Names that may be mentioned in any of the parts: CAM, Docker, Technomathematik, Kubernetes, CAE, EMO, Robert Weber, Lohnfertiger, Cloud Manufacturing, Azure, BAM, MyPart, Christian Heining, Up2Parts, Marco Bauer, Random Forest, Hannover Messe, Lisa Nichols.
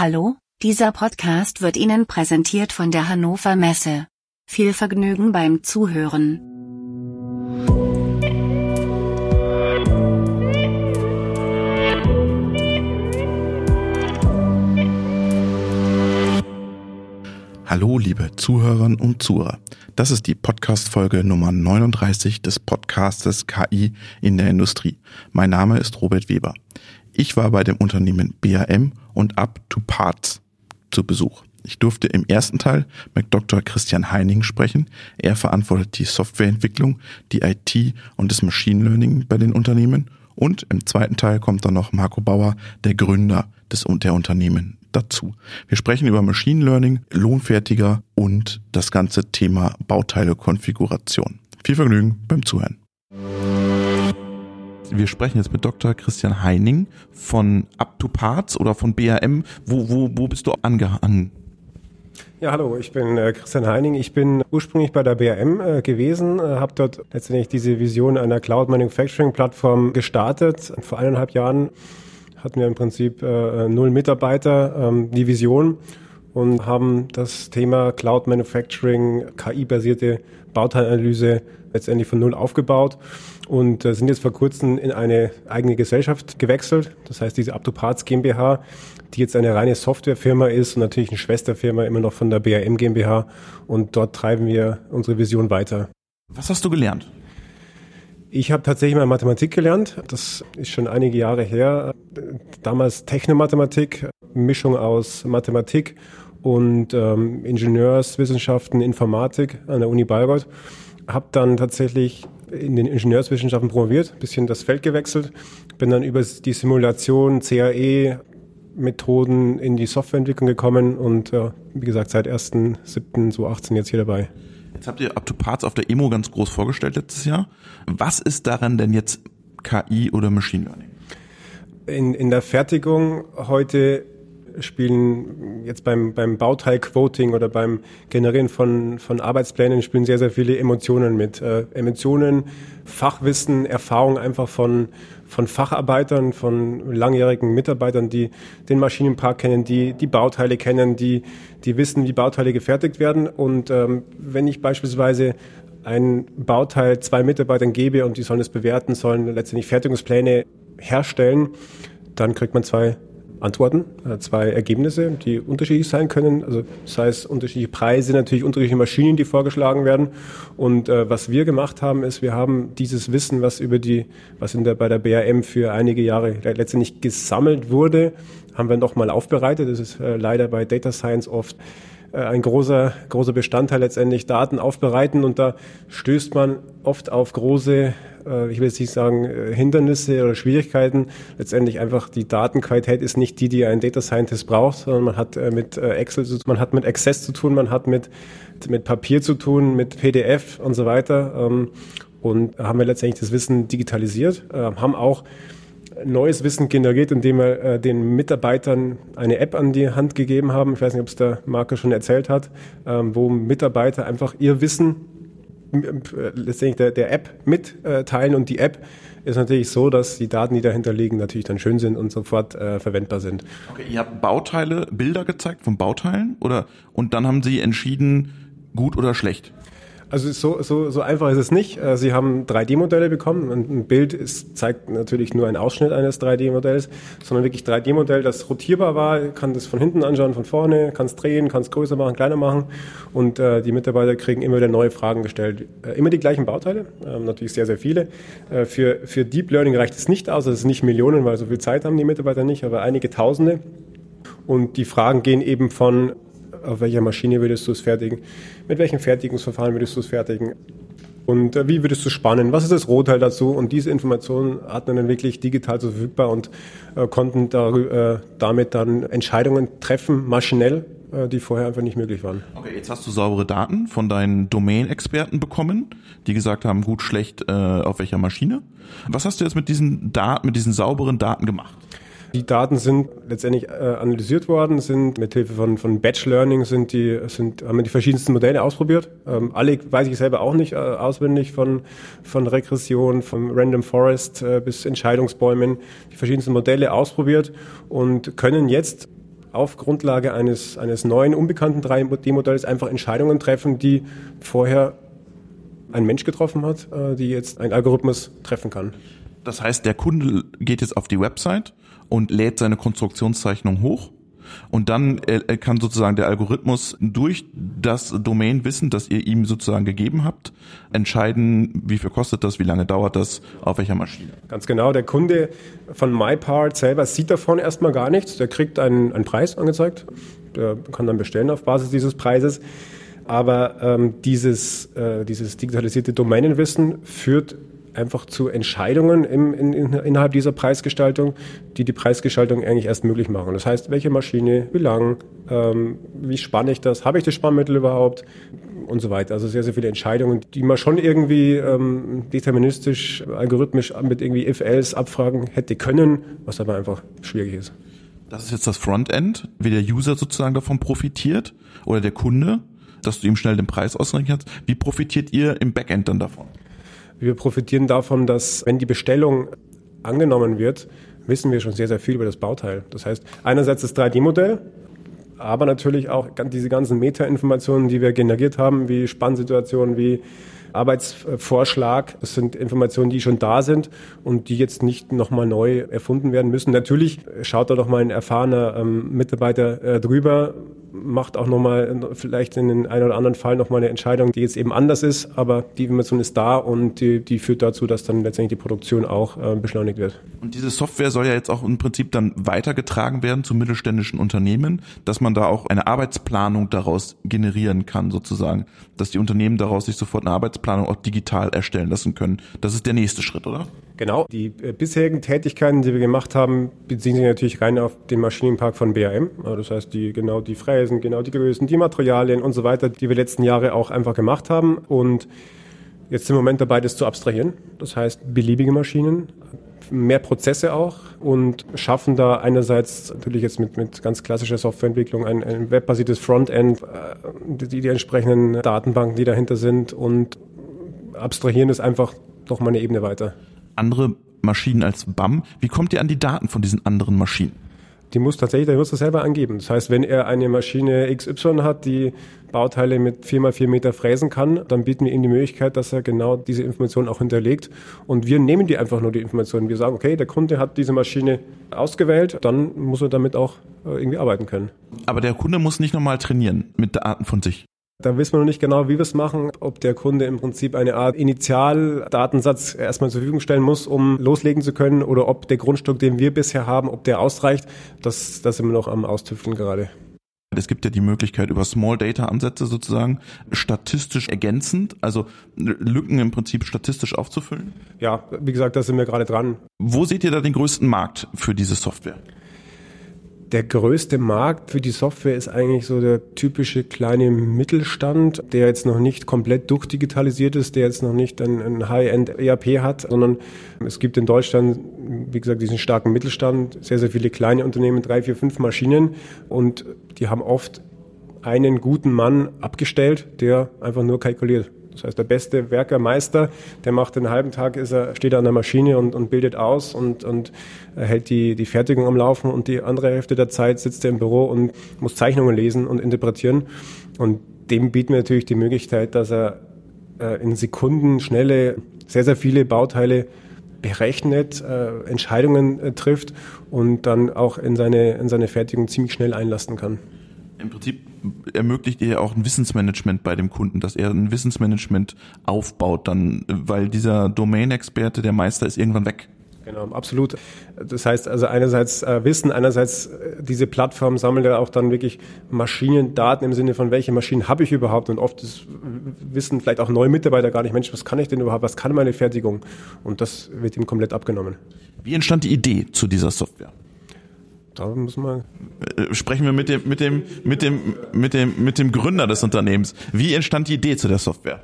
Hallo, dieser Podcast wird Ihnen präsentiert von der Hannover Messe. Viel Vergnügen beim Zuhören. Hallo liebe Zuhörerinnen und Zuhörer, das ist die Podcast-Folge Nummer 39 des Podcastes KI in der Industrie. Mein Name ist Robert Weber. Ich war bei dem Unternehmen BAM und Up2Parts zu Besuch. Ich durfte im ersten Teil mit Dr. Christian Heining sprechen. Er verantwortet die Softwareentwicklung, die IT und das Machine Learning bei den Unternehmen. Und im zweiten Teil kommt dann noch Marco Bauer, der Gründer der Unternehmen, dazu. Wir sprechen über Machine Learning, Lohnfertiger und das ganze Thema Bauteilekonfiguration. Viel Vergnügen beim Zuhören. Wir sprechen jetzt mit Dr. Christian Heining von Up2Parts oder von BAM. Wo bist du angehangen? Ja, hallo, ich bin Christian Heining. Ich bin ursprünglich bei der BAM gewesen, habe dort letztendlich diese Vision einer Cloud Manufacturing Plattform gestartet. Vor 1,5 Jahren hatten wir im Prinzip 0 Mitarbeiter, die Vision, und haben das Thema Cloud Manufacturing, KI-basierte Bauteilanalyse letztendlich von 0 aufgebaut und sind jetzt vor kurzem in eine eigene Gesellschaft gewechselt. Das heißt, diese Up2Parts GmbH, die jetzt eine reine Softwarefirma ist und natürlich eine Schwesterfirma immer noch von der BAM GmbH, und dort treiben wir unsere Vision weiter. Was hast du gelernt? Ich habe tatsächlich mal Mathematik gelernt, das ist schon einige Jahre her, damals Technomathematik, Mischung aus Mathematik und Ingenieurswissenschaften, Informatik an der Uni Bayreuth. Habe dann tatsächlich in den Ingenieurswissenschaften promoviert, ein bisschen das Feld gewechselt, bin dann über die Simulation, CAE-Methoden in die Softwareentwicklung gekommen und wie gesagt seit 1.7.2018 jetzt hier dabei. Jetzt habt ihr Up2Parts auf der EMO ganz groß vorgestellt letztes Jahr. Was ist daran denn jetzt KI oder Machine Learning? In der Fertigung heute spielen jetzt beim Bauteil-Quoting oder beim Generieren von Arbeitsplänen spielen sehr, sehr viele Emotionen mit. Emotionen, Fachwissen, Erfahrung einfach von Facharbeitern, von langjährigen Mitarbeitern, die den Maschinenpark kennen, die Bauteile kennen, die wissen, wie Bauteile gefertigt werden. Und wenn ich beispielsweise ein Bauteil 2 Mitarbeitern gebe und die sollen es bewerten, sollen letztendlich Fertigungspläne herstellen, dann kriegt man 2 Antworten, 2 Ergebnisse, die unterschiedlich sein können. Also das heißt, unterschiedliche Preise, natürlich unterschiedliche Maschinen, die vorgeschlagen werden. Und was wir gemacht haben, ist, wir haben dieses Wissen, was bei der BAM für einige Jahre letztendlich gesammelt wurde, haben wir nochmal aufbereitet. Das ist leider bei Data Science oft ein großer Bestandteil, letztendlich Daten aufbereiten, und da stößt man oft auf große, ich will jetzt nicht sagen Hindernisse oder Schwierigkeiten, letztendlich einfach die Datenqualität ist nicht die ein Data Scientist braucht, sondern man hat mit Excel zu tun, man hat mit Access zu tun, man hat mit Papier zu tun, mit PDF und so weiter, und haben wir letztendlich das Wissen digitalisiert, haben auch neues Wissen generiert, indem wir den Mitarbeitern eine App an die Hand gegeben haben. Ich weiß nicht, ob es der Marco schon erzählt hat, wo Mitarbeiter einfach ihr Wissen letztendlich der App mitteilen, und die App ist natürlich so, dass die Daten, die dahinter liegen, natürlich dann schön sind und sofort verwendbar sind. Okay, ihr habt Bilder gezeigt von Bauteilen, oder? Und dann haben Sie entschieden, gut oder schlecht? Also so einfach ist es nicht. Sie haben 3D-Modelle bekommen. Ein Bild zeigt natürlich nur einen Ausschnitt eines 3D-Modells, sondern wirklich 3D-Modell, das rotierbar war. Kann das von hinten anschauen, von vorne, kann es drehen, kann es größer machen, kleiner machen. Und die Mitarbeiter kriegen immer wieder neue Fragen gestellt. Immer die gleichen Bauteile, natürlich sehr, sehr viele. Für Deep Learning reicht es nicht aus. Das sind nicht Millionen, weil so viel Zeit haben die Mitarbeiter nicht, aber einige Tausende. Und die Fragen gehen eben von: Auf welcher Maschine würdest du es fertigen? Mit welchem Fertigungsverfahren würdest du es fertigen? Und wie würdest du spannen? Was ist das Rohteil dazu? Und diese Informationen hatten wir dann wirklich digital so verfügbar und konnten damit dann Entscheidungen treffen, maschinell, die vorher einfach nicht möglich waren. Okay, jetzt hast du saubere Daten von deinen Domain-Experten bekommen, die gesagt haben, gut, schlecht, auf welcher Maschine. Was hast du jetzt mit diesen sauberen Daten gemacht? Die Daten sind letztendlich analysiert worden, sind mit Hilfe von Batch Learning haben wir die verschiedensten Modelle ausprobiert. Alle weiß ich selber auch nicht auswendig, von Regression, von Random Forest bis Entscheidungsbäumen, die verschiedensten Modelle ausprobiert und können jetzt auf Grundlage eines neuen, unbekannten 3D-Modells einfach Entscheidungen treffen, die vorher ein Mensch getroffen hat, die jetzt ein Algorithmus treffen kann. Das heißt, der Kunde geht jetzt auf die Website und lädt seine Konstruktionszeichnung hoch und dann kann sozusagen der Algorithmus durch das Domainwissen, das ihr ihm sozusagen gegeben habt, entscheiden, wie viel kostet das, wie lange dauert das, auf welcher Maschine. Ganz genau, der Kunde von MyPart selber sieht davon erstmal gar nichts, der kriegt einen Preis angezeigt, der kann dann bestellen auf Basis dieses Preises. Aber dieses digitalisierte Domänenwissen führt einfach zu Entscheidungen innerhalb dieser Preisgestaltung, die Preisgestaltung eigentlich erst möglich machen. Das heißt, welche Maschine, wie lang, wie spanne ich das, habe ich das Spannmittel überhaupt und so weiter. Also sehr, sehr viele Entscheidungen, die man schon irgendwie deterministisch, algorithmisch mit irgendwie if-else abfragen hätte können, was aber einfach schwierig ist. Das ist jetzt das Frontend, wie der User sozusagen davon profitiert oder der Kunde, dass du ihm schnell den Preis ausrechnen kannst. Wie profitiert ihr im Backend dann davon? Wir profitieren davon, dass, wenn die Bestellung angenommen wird, wissen wir schon sehr, sehr viel über das Bauteil. Das heißt, einerseits das 3D-Modell, aber natürlich auch diese ganzen Meta-Informationen, die wir generiert haben, wie Spannsituationen, wie Arbeitsvorschlag. Das sind Informationen, die schon da sind und die jetzt nicht nochmal neu erfunden werden müssen. Natürlich schaut da nochmal ein erfahrener Mitarbeiter drüber, macht auch nochmal vielleicht in den einen oder anderen Fall nochmal eine Entscheidung, die jetzt eben anders ist, aber die Information ist da und die führt dazu, dass dann letztendlich die Produktion auch beschleunigt wird. Und diese Software soll ja jetzt auch im Prinzip dann weitergetragen werden zu mittelständischen Unternehmen, dass man da auch eine Arbeitsplanung daraus generieren kann sozusagen, dass die Unternehmen daraus sich sofort eine Arbeitsplanung auch digital erstellen lassen können. Das ist der nächste Schritt, oder? Genau. Die bisherigen Tätigkeiten, die wir gemacht haben, beziehen sich natürlich rein auf den Maschinenpark von BAM. Also das heißt, die Fräsen, genau die Größen, die Materialien und so weiter, die wir letzten Jahre auch einfach gemacht haben. Und jetzt sind wir im Moment dabei, das zu abstrahieren. Das heißt, beliebige Maschinen, mehr Prozesse auch und schaffen da einerseits natürlich jetzt mit ganz klassischer Softwareentwicklung ein webbasiertes Frontend, die entsprechenden Datenbanken, die dahinter sind und abstrahieren das einfach noch mal eine Ebene weiter. Andere Maschinen als BAM, wie kommt ihr an die Daten von diesen anderen Maschinen? Der Nutzer selber angeben. Das heißt, wenn er eine Maschine XY hat, die Bauteile mit 4x4 Meter fräsen kann, dann bieten wir ihm die Möglichkeit, dass er genau diese Informationen auch hinterlegt. Und wir nehmen die einfach nur die Informationen. Wir sagen, okay, der Kunde hat diese Maschine ausgewählt, dann muss er damit auch irgendwie arbeiten können. Aber der Kunde muss nicht nochmal trainieren mit Daten von sich. Da wissen wir noch nicht genau, wie wir es machen, ob der Kunde im Prinzip eine Art Initialdatensatz erstmal zur Verfügung stellen muss, um loslegen zu können, oder ob der Grundstock, den wir bisher haben, ob der ausreicht. Das sind wir noch am Austüfteln gerade. Es gibt ja die Möglichkeit, über Small-Data-Ansätze sozusagen statistisch ergänzend, also Lücken im Prinzip statistisch aufzufüllen. Ja, wie gesagt, da sind wir gerade dran. Wo seht ihr da den größten Markt für diese Software? Der größte Markt für die Software ist eigentlich so der typische kleine Mittelstand, der jetzt noch nicht komplett durchdigitalisiert ist, der jetzt noch nicht ein High-End-ERP hat, sondern es gibt in Deutschland, wie gesagt, diesen starken Mittelstand, sehr, sehr viele kleine Unternehmen, 3, 4, 5 Maschinen, und die haben oft einen guten Mann abgestellt, der einfach nur kalkuliert. Das heißt, der beste Werkermeister, der macht den halben Tag, steht er an der Maschine und bildet aus und hält die Fertigung am Laufen, und die andere Hälfte der Zeit sitzt er im Büro und muss Zeichnungen lesen und interpretieren. Und dem bieten wir natürlich die Möglichkeit, dass er in Sekunden schnelle, sehr, sehr viele Bauteile berechnet, Entscheidungen trifft und dann auch in seine Fertigung ziemlich schnell einlasten kann. Im Prinzip ermöglicht ihr auch ein Wissensmanagement bei dem Kunden, dass er ein Wissensmanagement aufbaut dann, weil dieser Domain-Experte, der Meister, ist irgendwann weg. Genau, absolut. Das heißt also einerseits Wissen, einerseits diese Plattform sammelt ja auch dann wirklich Maschinendaten im Sinne von, welche Maschinen habe ich überhaupt, und oft wissen vielleicht auch neue Mitarbeiter gar nicht, Mensch, was kann ich denn überhaupt, was kann meine Fertigung, und das wird ihm komplett abgenommen. Wie entstand die Idee zu dieser Software? Da müssen wir sprechen wir mit dem Gründer des Unternehmens. Wie entstand die Idee zu der Software?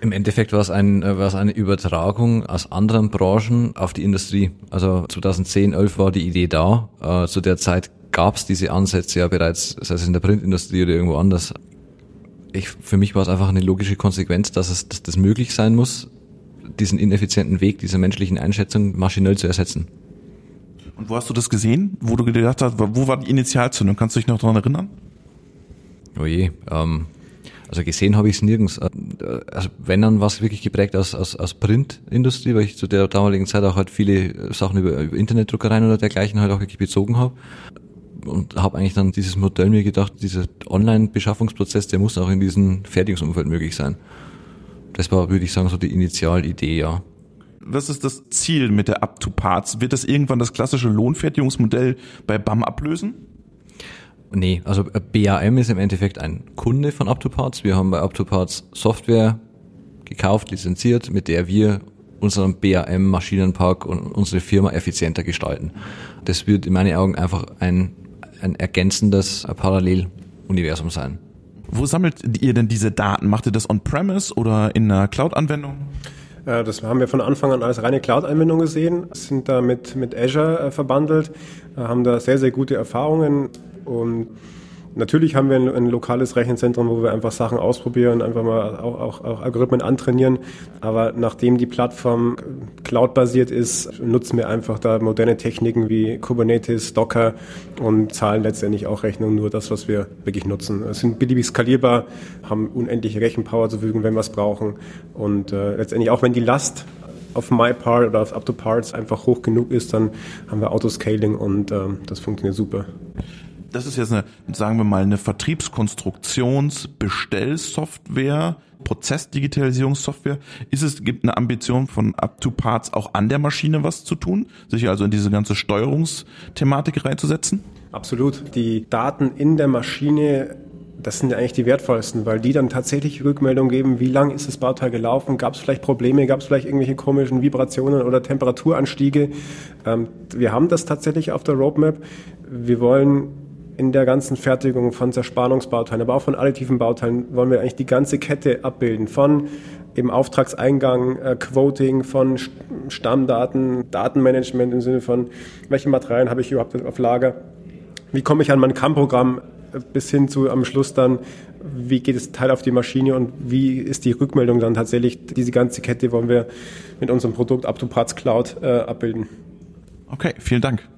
Im Endeffekt war es eine Übertragung aus anderen Branchen auf die Industrie. Also 2010/11 war die Idee da. Zu der Zeit gab es diese Ansätze ja bereits, sei es in der Printindustrie oder irgendwo anders. Für mich war es einfach eine logische Konsequenz, dass das möglich sein muss, diesen ineffizienten Weg dieser menschlichen Einschätzung maschinell zu ersetzen. Und wo hast du das gesehen, wo du gedacht hast, wo war die Initialzündung? Kannst du dich noch daran erinnern? Oh je, also gesehen habe ich es nirgends. Also wenn, dann war es wirklich geprägt aus Printindustrie, weil ich zu der damaligen Zeit auch halt viele Sachen über Internetdruckereien oder dergleichen halt auch wirklich bezogen habe. Und habe eigentlich dann dieses Modell mir gedacht, dieser Online-Beschaffungsprozess, der muss auch in diesem Fertigungsumfeld möglich sein. Das war, würde ich sagen, so die Initialidee, ja. Was ist das Ziel mit der Up2Parts? Wird das irgendwann das klassische Lohnfertigungsmodell bei BAM ablösen? Nee, also BAM ist im Endeffekt ein Kunde von Up2Parts. Wir haben bei Up2Parts Software gekauft, lizenziert, mit der wir unseren BAM-Maschinenpark und unsere Firma effizienter gestalten. Das wird in meinen Augen einfach ein ergänzendes Paralleluniversum sein. Wo sammelt ihr denn diese Daten? Macht ihr das on-premise oder in einer Cloud-Anwendung? Das haben wir von Anfang an als reine Cloud-Anwendung gesehen, sind da mit Azure verbandelt, haben da sehr, sehr gute Erfahrungen und natürlich haben wir ein lokales Rechenzentrum, wo wir einfach Sachen ausprobieren, einfach mal auch Algorithmen antrainieren, aber nachdem die Plattform Cloud-basiert ist, nutzen wir einfach da moderne Techniken wie Kubernetes, Docker und zahlen letztendlich auch Rechnung, nur das, was wir wirklich nutzen. Es sind beliebig skalierbar, haben unendliche Rechenpower zur Verfügung, wenn wir es brauchen und letztendlich auch wenn die Last auf MyPart oder auf Up2Parts einfach hoch genug ist, dann haben wir Autoscaling und das funktioniert super. Das ist jetzt eine, sagen wir mal, eine Vertriebskonstruktionsbestellsoftware, Prozessdigitalisierungssoftware. Gibt eine Ambition von Up2Parts auch an der Maschine was zu tun, sich also in diese ganze Steuerungsthematik reinzusetzen? Absolut. Die Daten in der Maschine, das sind ja eigentlich die wertvollsten, weil die dann tatsächlich Rückmeldung geben, wie lang ist das Bauteil gelaufen, gab es vielleicht Probleme, gab es vielleicht irgendwelche komischen Vibrationen oder Temperaturanstiege. Wir haben das tatsächlich auf der Roadmap. Wir wollen in der ganzen Fertigung von Zerspannungsbauteilen, aber auch von additiven Bauteilen wollen wir eigentlich die ganze Kette abbilden. Von eben Auftragseingang, Quoting, von Stammdaten, Datenmanagement im Sinne von, welche Materialien habe ich überhaupt auf Lager? Wie komme ich an mein CAM-Programm bis hin zu am Schluss dann, wie geht das Teil auf die Maschine und wie ist die Rückmeldung dann tatsächlich? Diese ganze Kette wollen wir mit unserem Produkt Up2Parts Cloud abbilden. Okay, vielen Dank.